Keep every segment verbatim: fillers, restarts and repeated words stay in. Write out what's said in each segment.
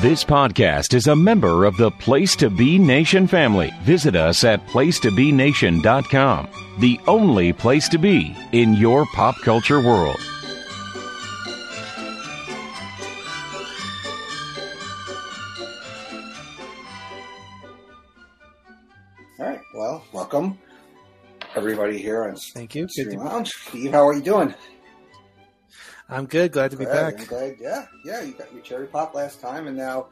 This podcast is a member of the Place to Be Nation family. Visit us at place to be nation dot com, the only place to be in your pop culture world. All right. Well, welcome everybody here on Thank you. Stream Good Lounge. Steve, how are you doing? I'm good. Glad to be glad, back. I'm glad. Yeah, yeah. You got your cherry pop last time, and now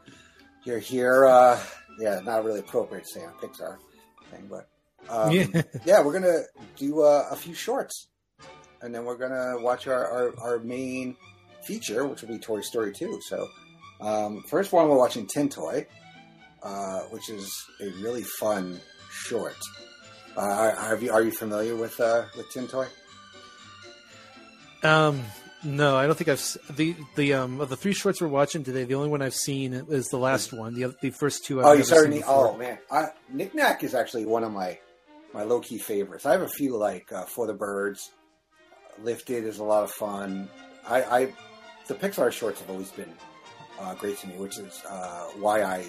you're here. Uh, yeah, not really appropriate to say on Pixar thing, but um, yeah. yeah, we're gonna do uh, a few shorts, and then we're gonna watch our, our, our main feature, which will be Toy Story two. So, um, first one we're watching Tin Toy, uh, which is a really fun short. Uh, are, are you are you familiar with uh, with Tin Toy? Um. No, I don't think I've the the um of the three shorts we're watching today. The only one I've seen is the last one. The the first two. I've oh, you certainly. Oh man, I, Knick Knack is actually one of my my low key favorites. I have a few like uh, For the Birds, Lifted is a lot of fun. I, I the Pixar shorts have always been uh, great to me, which is uh, why I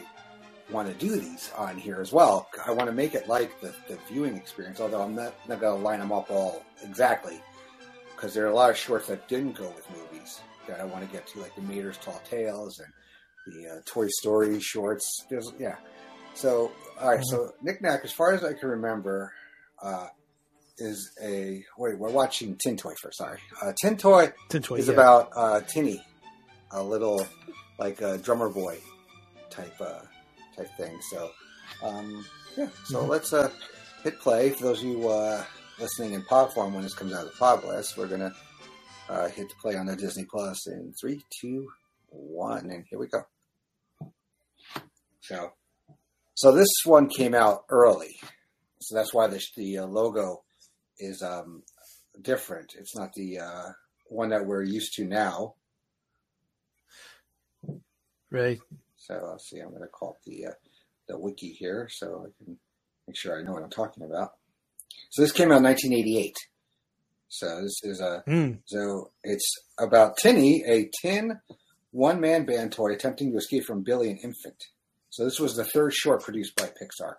want to do these on here as well. I want to make it like the, the viewing experience, although I'm not not going to line them up all exactly. Because there are a lot of shorts that didn't go with movies that I want to get to, like the Mater's Tall Tales and the uh, Toy Story shorts. There's, yeah. So, all right. So, Knick Knack, as far as I can remember, uh, is a wait. We're watching Tin Toy first. Sorry, uh, Tin Toy. Tin Toy is yeah. about uh, Tinny, a little like a drummer boy type uh, type thing. So, um, yeah. So mm-hmm. let's uh, hit play for those of you. Uh, listening in pod form when this comes out of the pod blast, we're going to uh, hit play on the Disney Plus in three, two, one, and here we go. So, so this one came out early, so that's why this, the uh, logo is um, different. It's not the uh, one that we're used to now. Right. So I'll see, I'm going to call it the, uh, the wiki here so I can make sure I know what I'm talking about. So this came out in nineteen eighty-eight. So this is a mm. so it's about Tinny, a tin one-man band toy attempting to escape from Billy, an infant. So this was the third short produced by Pixar.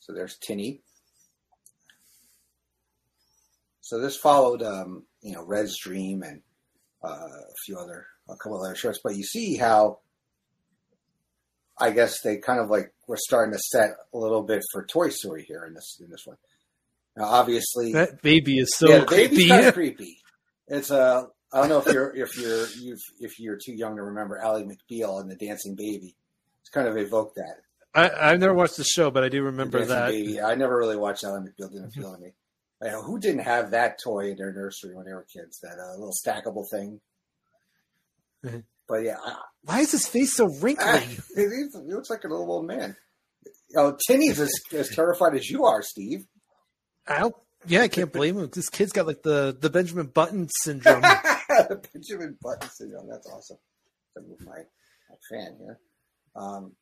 So there's Tinny. So this followed, um, you know, Red's Dream and uh, a few other, a couple other shorts. But you see how, I guess they kind of like were starting to set a little bit for Toy Story here in this in this one. Now, obviously, that baby is so yeah, the creepy. Baby's kind of creepy. It's a uh, I don't know if you're if you're you've, if you're too young to remember Allie McBeal and the Dancing Baby. It's kind of evoked that. I, I've never watched the show, but I do remember that. Baby. I never really watched Allie McBeal. Didn't appeal to me. You know, who didn't have that toy in their nursery when they were kids? That uh, little stackable thing. Mm-hmm. But yeah, I, why is his face so wrinkly? I, it, it looks like an little old man. Oh, Tinny's as, as terrified as you are, Steve. I yeah, I can't blame him. This kid's got like the, the Benjamin Button syndrome. The Benjamin Button syndrome. That's awesome. I move my, my fan here. Um,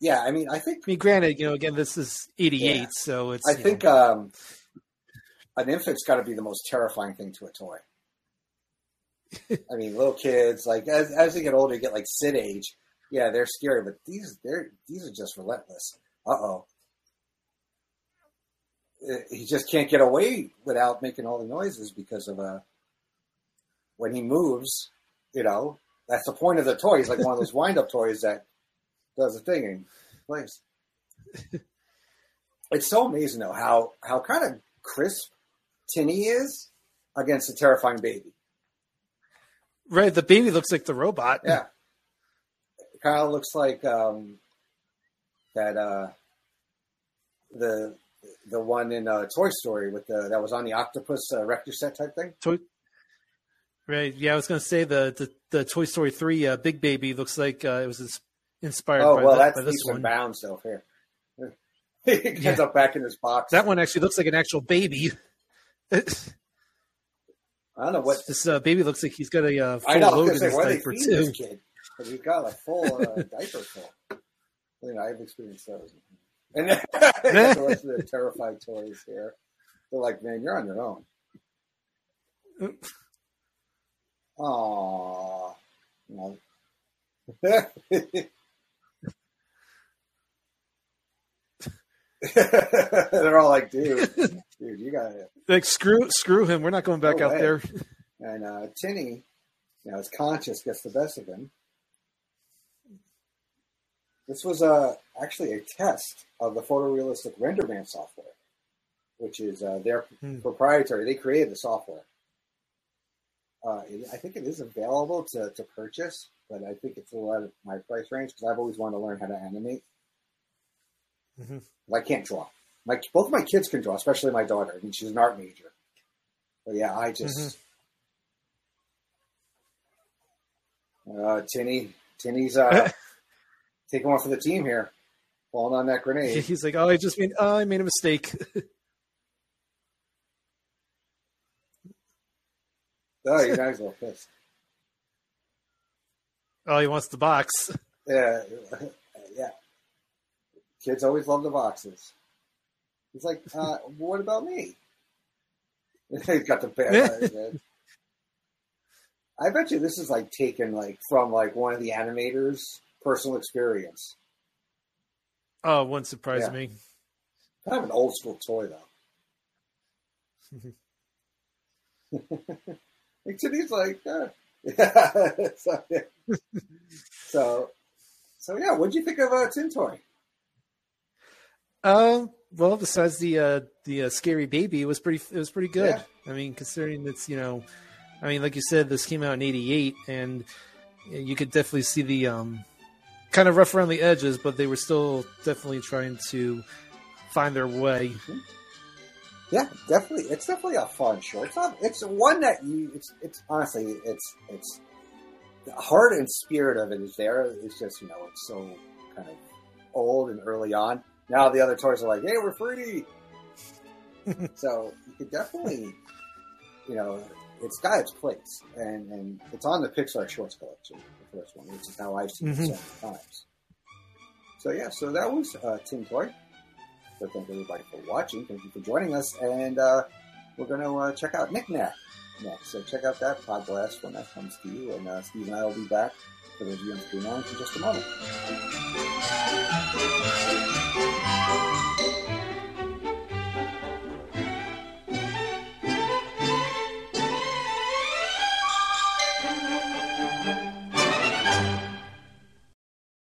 yeah, I mean, I think. I mean, granted, you know, again, this is eighty-eight, yeah. so it's. I think um, an infant's got to be the most terrifying thing to a toy. I mean, little kids, like as as they get older, you get like Sid age. Yeah, they're scary, but these they're these are just relentless. Uh oh, he just can't get away without making all the noises because of uh when he moves. You know, that's the point of the toy. He's like one of those wind up toys that does the thing and plays. It's so amazing though how how kind of crisp Tinny is against a terrifying baby. Right, the baby looks like the robot. Yeah. It kind of looks like um, that uh, the the one in uh, Toy Story with the that was on the octopus uh, Rector set type thing. Toy- right, yeah, I was going to say the, the, the Toy Story three uh, Big Baby looks like uh, it was inspired oh, by, well, that, that's by this one. Oh, well, that's Leaps and Bounds, though, here. He gets yeah. up back in his box. That one actually looks like an actual baby. I don't know what this uh, baby looks like. He's got a uh, full I know, load in his diaper too. This kid, but he's got a full uh, diaper full. You know, I've experienced those. And then, the rest of the terrified toys here, they're like, "Man, you're on your own." Aww. You know, They're all like, dude, dude, you got it. Like, screw, screw him. We're not going back no out there. And uh, Tinny, you know, his conscience gets the best of him. This was uh, actually a test of the photorealistic RenderMan software, which is uh, their hmm. proprietary. They created the software. Uh, it, I think it is available to, to purchase, but I think it's a lot of my price range because I've always wanted to learn how to animate. Mm-hmm. I can't draw. My both of my kids can draw, especially my daughter. I mean, she's an art major. But yeah, I just mm-hmm. uh, Tinny, Tinny's uh, taking one for the team here, falling on that grenade. He's like, "Oh, I just made, oh, I made a mistake." Oh, you guys are pissed. Oh, he wants the box. Yeah, yeah. Kids always love the boxes. He's like, uh, what about me? He's got the bad. I bet you this is like taken like from like one of the animators' personal experience. Oh, wouldn't surprise yeah. me. Kind of an old school toy though. Like, Tinny's like, uh. so, yeah. so, so yeah. What'd you think of uh, Tin Toy? Um. Uh, well, besides the uh, the uh, scary baby, it was pretty. It was pretty good. Yeah. I mean, considering it's you know, I mean, like you said, this came out in eighty-eight, and you could definitely see the um, kind of rough around the edges, but they were still definitely trying to find their way. Yeah, definitely. It's definitely a fun show. It's not, it's one that you. It's it's honestly, it's it's the heart and spirit of it is there. It's just you know, it's so kind of old and early on. Now the other toys are like, hey, we're free. So you could definitely, you know, it's got its place. And, and it's on the Pixar Shorts collection, the first one, which is how I've seen mm-hmm. it so many times. So, yeah, so that was uh, Tin Toy. So thank everybody for watching. Thank you for joining us. And uh, we're going to uh, check out Knick Knack next. So check out that podcast when that comes to you. And uh, Steve and I will be back for the G M three nine in just a moment.